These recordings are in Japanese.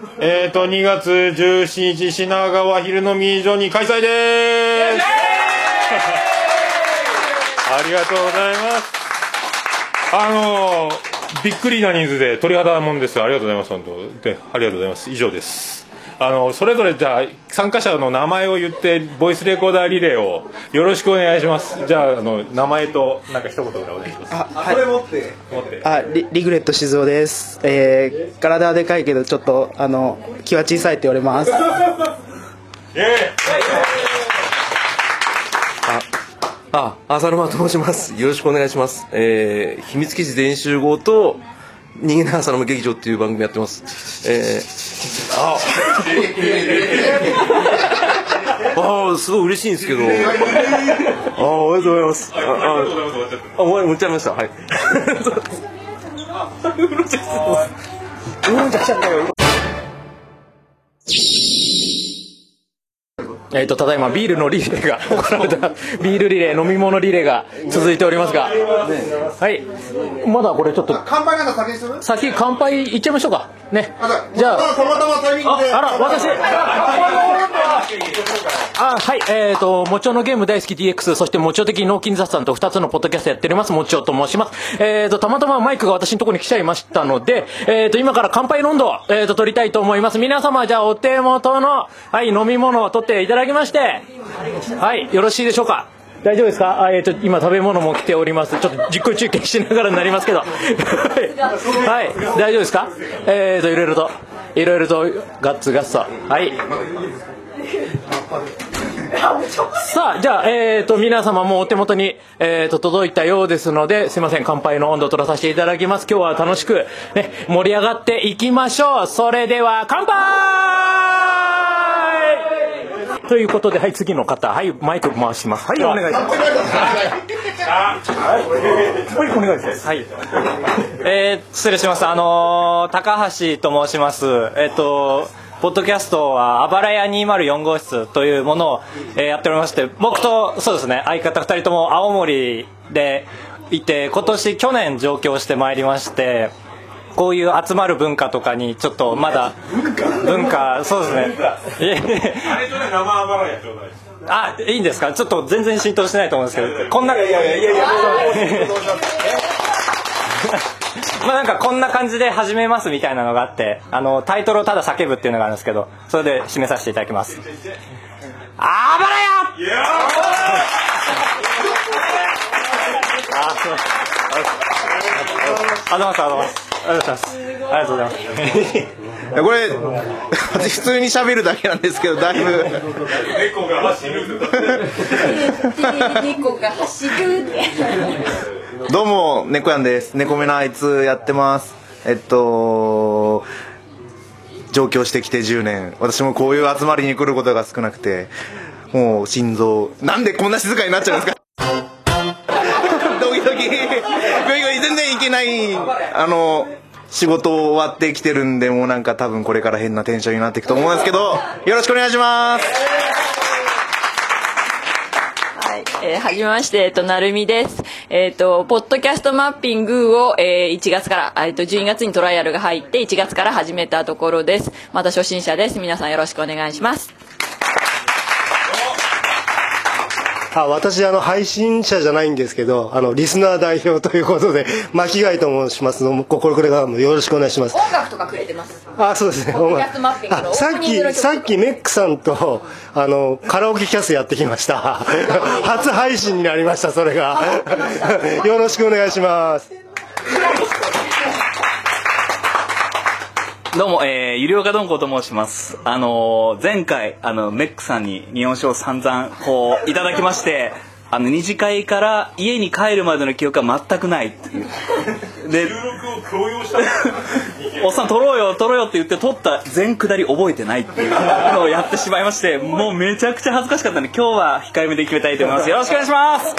2月17日品川昼飲み場に開催でーす。ありがとうございます。びっくりな人数で鳥肌もんです。ありがとうございます。本当でありがとうございます。以上です。それぞれじゃあ参加者の名前を言ってボイスレコーダーリレーをよろしくお願いします。じゃあ名前となんか一言ぐらいお願いします。はい、これ持ってリグレット静雄です。体はでかいけどちょっと気は小さいって言われます。浅沼と申します。よろしくお願いします。秘密基地全員集合と逃げない朝の劇場っていう番組やってます。すごい嬉しいんですけど、おめでとうございます。もっちゃいました。はい。うろちゃちゃったよ。ただいまビールのリレーが行われたビールリレー、飲み物リレーが続いておりますが、はい、まだこれちょっと先乾杯いっちゃいましょうかね。じゃあたまたまタイミングで私はい、もちおのゲーム大好き DX、 そしてもちお的脳筋雑談と2つのポッドキャストやっておりますもちおと申します。たまたまマイクが私のところに来ちゃいましたので、今から乾杯の温度を、取りたいと思います。皆様じゃあお手元の、はい、飲み物を取っていただきまして、はい、よろしいでしょうか。大丈夫ですか。今食べ物も来ております。ちょっと実況中継しながらになりますけどはい、大丈夫ですか。いろいろとガッツはいさあ、じゃあ、皆様もお手元に、届いたようですので、すいません、乾杯の温度を取らさせていただきます。今日は楽しく、ね、盛り上がっていきましょう。それでは乾杯ということで、はい、次の方、はい、マイク回します。はい、お願いします。はい、お願いします。はい、失礼します。高橋と申します。ポッドキャストはあばらや204号室というものを、やっておりまして、僕とそうですね、相方2人とも青森でいて、去年上京してまいりまして、こういう集まる文化とかにちょっとまだ文化そうですね。あれとね、生あばらやちょうだい。あ、いいんですか。ちょっと全然浸透してないと思うんですけど、こんな、まあなんかこんな感じで始めますみたいなのがあって、タイトルをただ叫ぶっていうのがあるんですけど、それで締めさせていただきます。あばらや。あ、すいません。ありがとうございます。これ私普通に喋るだけなんですけど、だいぶ猫が走る。猫が走る。どうも猫やんです。猫目のあいつやってます。上京してきて10年。私もこういう集まりに来ることが少なくて、もう心臓なんでこんな静かになっちゃうんですか。ドキドキ。全然いけない仕事終わってきてるんで、もうなんか多分これから変なテンションになっていくと思うんですけど、よろしくお願いします。はい、はじめまして、なるみです。ポッドキャストマッピングを、1月から、12月にトライアルが入って1月から始めたところです。まだ初心者です。皆さんよろしくお願いします。私配信者じゃないんですけど、リスナー代表ということで巻貝と申しますの。これからもよろしくお願いします。音楽とかくれてます。そうですね。さっきメックさんとカラオケキャスやってきました。初配信になりました。それがよろしくお願いします。どうも、ゆりおかどんこと申します。前回メックさんに日本酒を散々こういただきまして、二次会から家に帰るまでの記憶は全くないっていうで、収録を強要したおっさん撮ろうよって言って撮った全下り覚えてないっていうのをやってしまいまして、もうめちゃくちゃ恥ずかしかったので、今日は控えめで決めたいと思います。よろしくお願いします。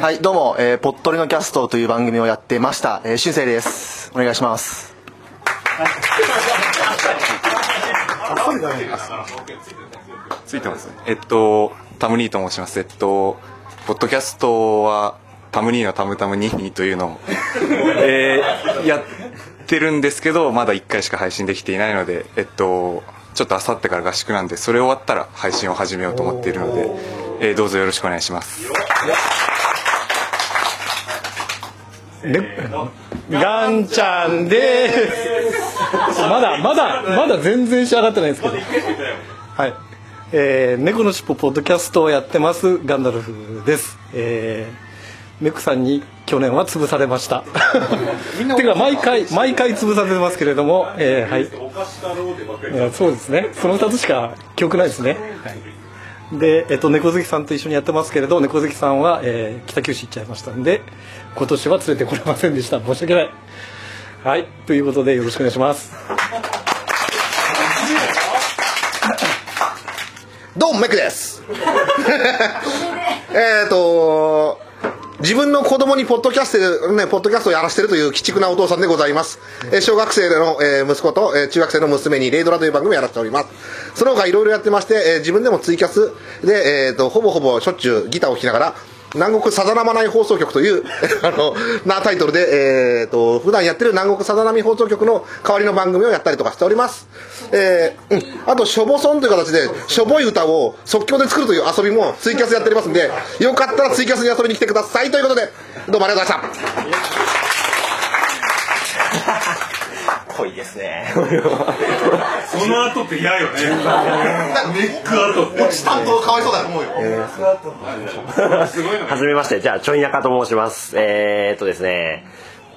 はい、どうも、ポットリのキャストという番組をやってました、しゅんせいです。お願いします。ついてますね。タムニーと申します。ポッドキャストはタムニーのタムタムニーニーというのを、やっってるんですけどまだ1回しか配信できていないので、ちょっとあさってから合宿なんで、それ終わったら配信を始めようと思っているので、どうぞよろしくお願いします。ガンちゃんです。まだ全然仕上がってないんですけど。はい。猫のしっぽポッドキャストをやってますガンダルフです。メクさんに去年は潰されました。てか毎回潰されてますけれども、はい。そうですね。その2つしか記憶ないですね。はい、で、猫好きさんと一緒にやってますけれど、猫好きさんは、北九州行っちゃいましたんで、今年は連れてこれませんでした。申し訳ない。はい。ということでよろしくお願いします。どうもメクです。自分の子供にポッドキャストをやらせてるという鬼畜なお父さんでございます。小学生の息子と中学生の娘にレイドラという番組をやらせております。その他いろいろやってまして、自分でもツイキャスで、ほぼしょっちゅうギターを弾きながら、南国さざなまない放送局というタイトルで、普段やってる南国さざなみ放送局の代わりの番組をやったりとかしております。あと、しょぼそんという形で、しょぼい歌を即興で作るという遊びもツイキャスやっておりますので、よかったらツイキャスに遊びに来てくださいということで、どうもありがとうございました。濃いですね。その後って嫌よね。ネックアウト。落ち担当かわいそうだと思うよ。初めまして。じゃあちょい中と申します。ですね、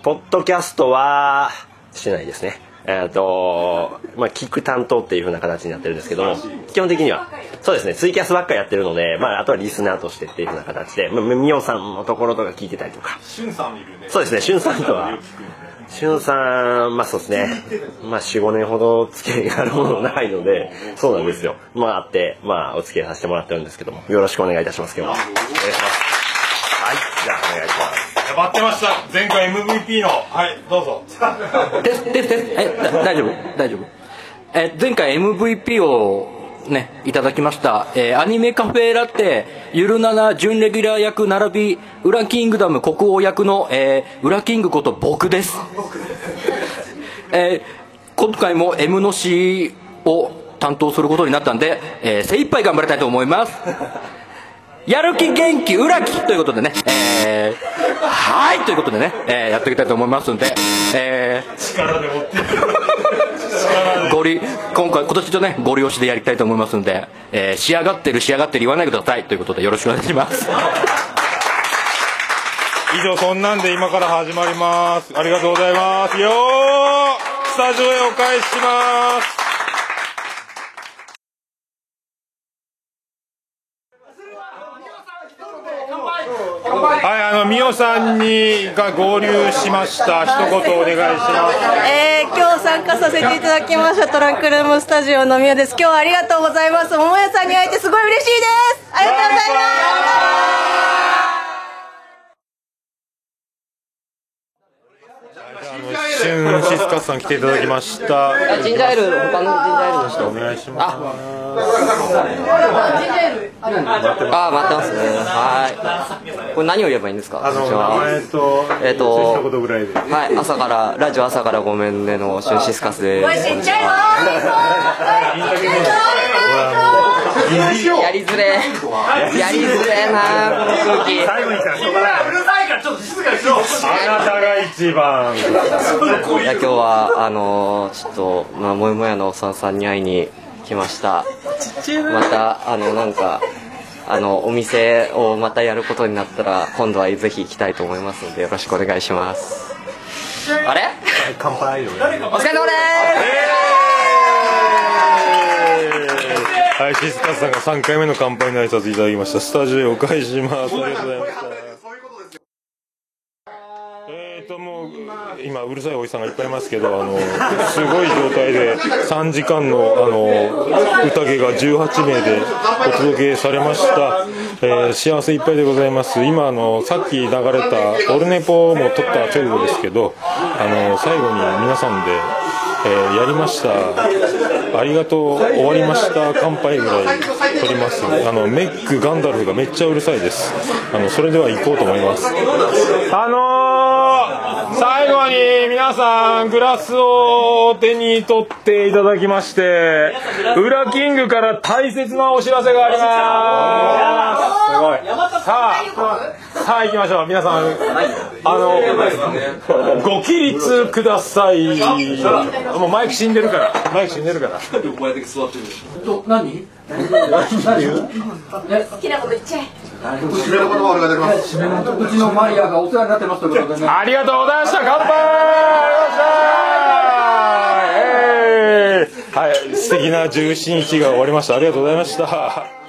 ポッドキャストはしないですね。聞く担当っていう風な形になってるんですけども、基本的にはそうですね、ツイキャスばっかやってるので、あとはリスナーとしてっていう風な形で、ミオさんのところとか聞いてたりとか。しゅんさんいるね。そうですね、しゅんさんとは。しゅんさん、そうですね、4、5年ほど付き合いがあるものないので、そうなんですよ、あって、お付き合いさせてもらってるんですけども、よろしくお願いいたします。今日はお願いします。はい、じゃあお願いします。やばってました、前回 MVP の、はい、どうぞ。大丈夫。前回 MVP をね、いただきました、アニメカフェラテゆるなな準レギュラー役並びウラキングダム国王役の、ウラキングこと僕です、今回も M の C を担当することになったんで、精一杯頑張りたいと思いますやる気元気ウラキということでね、はいということでね、やっていきたいと思いますんで、力で持って今年ちょっとねゴリ押しでやりたいと思いますんで、仕上がってる言わないでくださいということでよろしくお願いします以上そんなんで今から始まります。ありがとうございますよ。スタジオへお返しします。はい、みおさんにが合流しました。一言お願いします。今日参加させていただきましたトランクルームスタジオのみおです。今日はありがとうございます。桃屋さんに会えてすごい嬉しいです。ありがとうございます。シスカスさん来ていただきました。ジンジャーエール、他のジンジャーエールの人お願いします。待ってますね。はい。これ何を言えばいいんですか。はい、朝からごめんねのシュンシスカスです。やりづれなこの空気。あなたが一番。いや今日はちょっともやもやのおさんさんに会いに来ました。またお店をまたやることになったら今度はぜひ行きたいと思いますのでよろしくお願いします。あれ？乾杯。お疲れ様です。はい、シスカスさんが3回目の乾杯の挨拶いただきました。スタジオへお返しします。ありがとうございました。今うるさいおじさんがいっぱいいますけどすごい状態で3時間の宴が18名でお届けされました、幸せいっぱいでございます。今さっき流れたオルネポも撮った直後ですけど最後に皆さんで、やりましたありがとう終わりました乾杯ぐらい撮ります。メックガンダルフがめっちゃうるさいです。それでは行こうと思います。最後様に皆さんグラスを手に取っていただきまして、ウラキングから大切なお知らせがあります。すごい。さあ行きましょう。皆さんご起立ください。もうマイク死んでるから、マイク死んでるから。何？好きなこと言っちゃえ。締めの言葉お願いいたします。うちのマリアがお世話になってますということでね。ありがとうございました。乾杯。はい、素敵な17日が終わりました。ありがとうございました。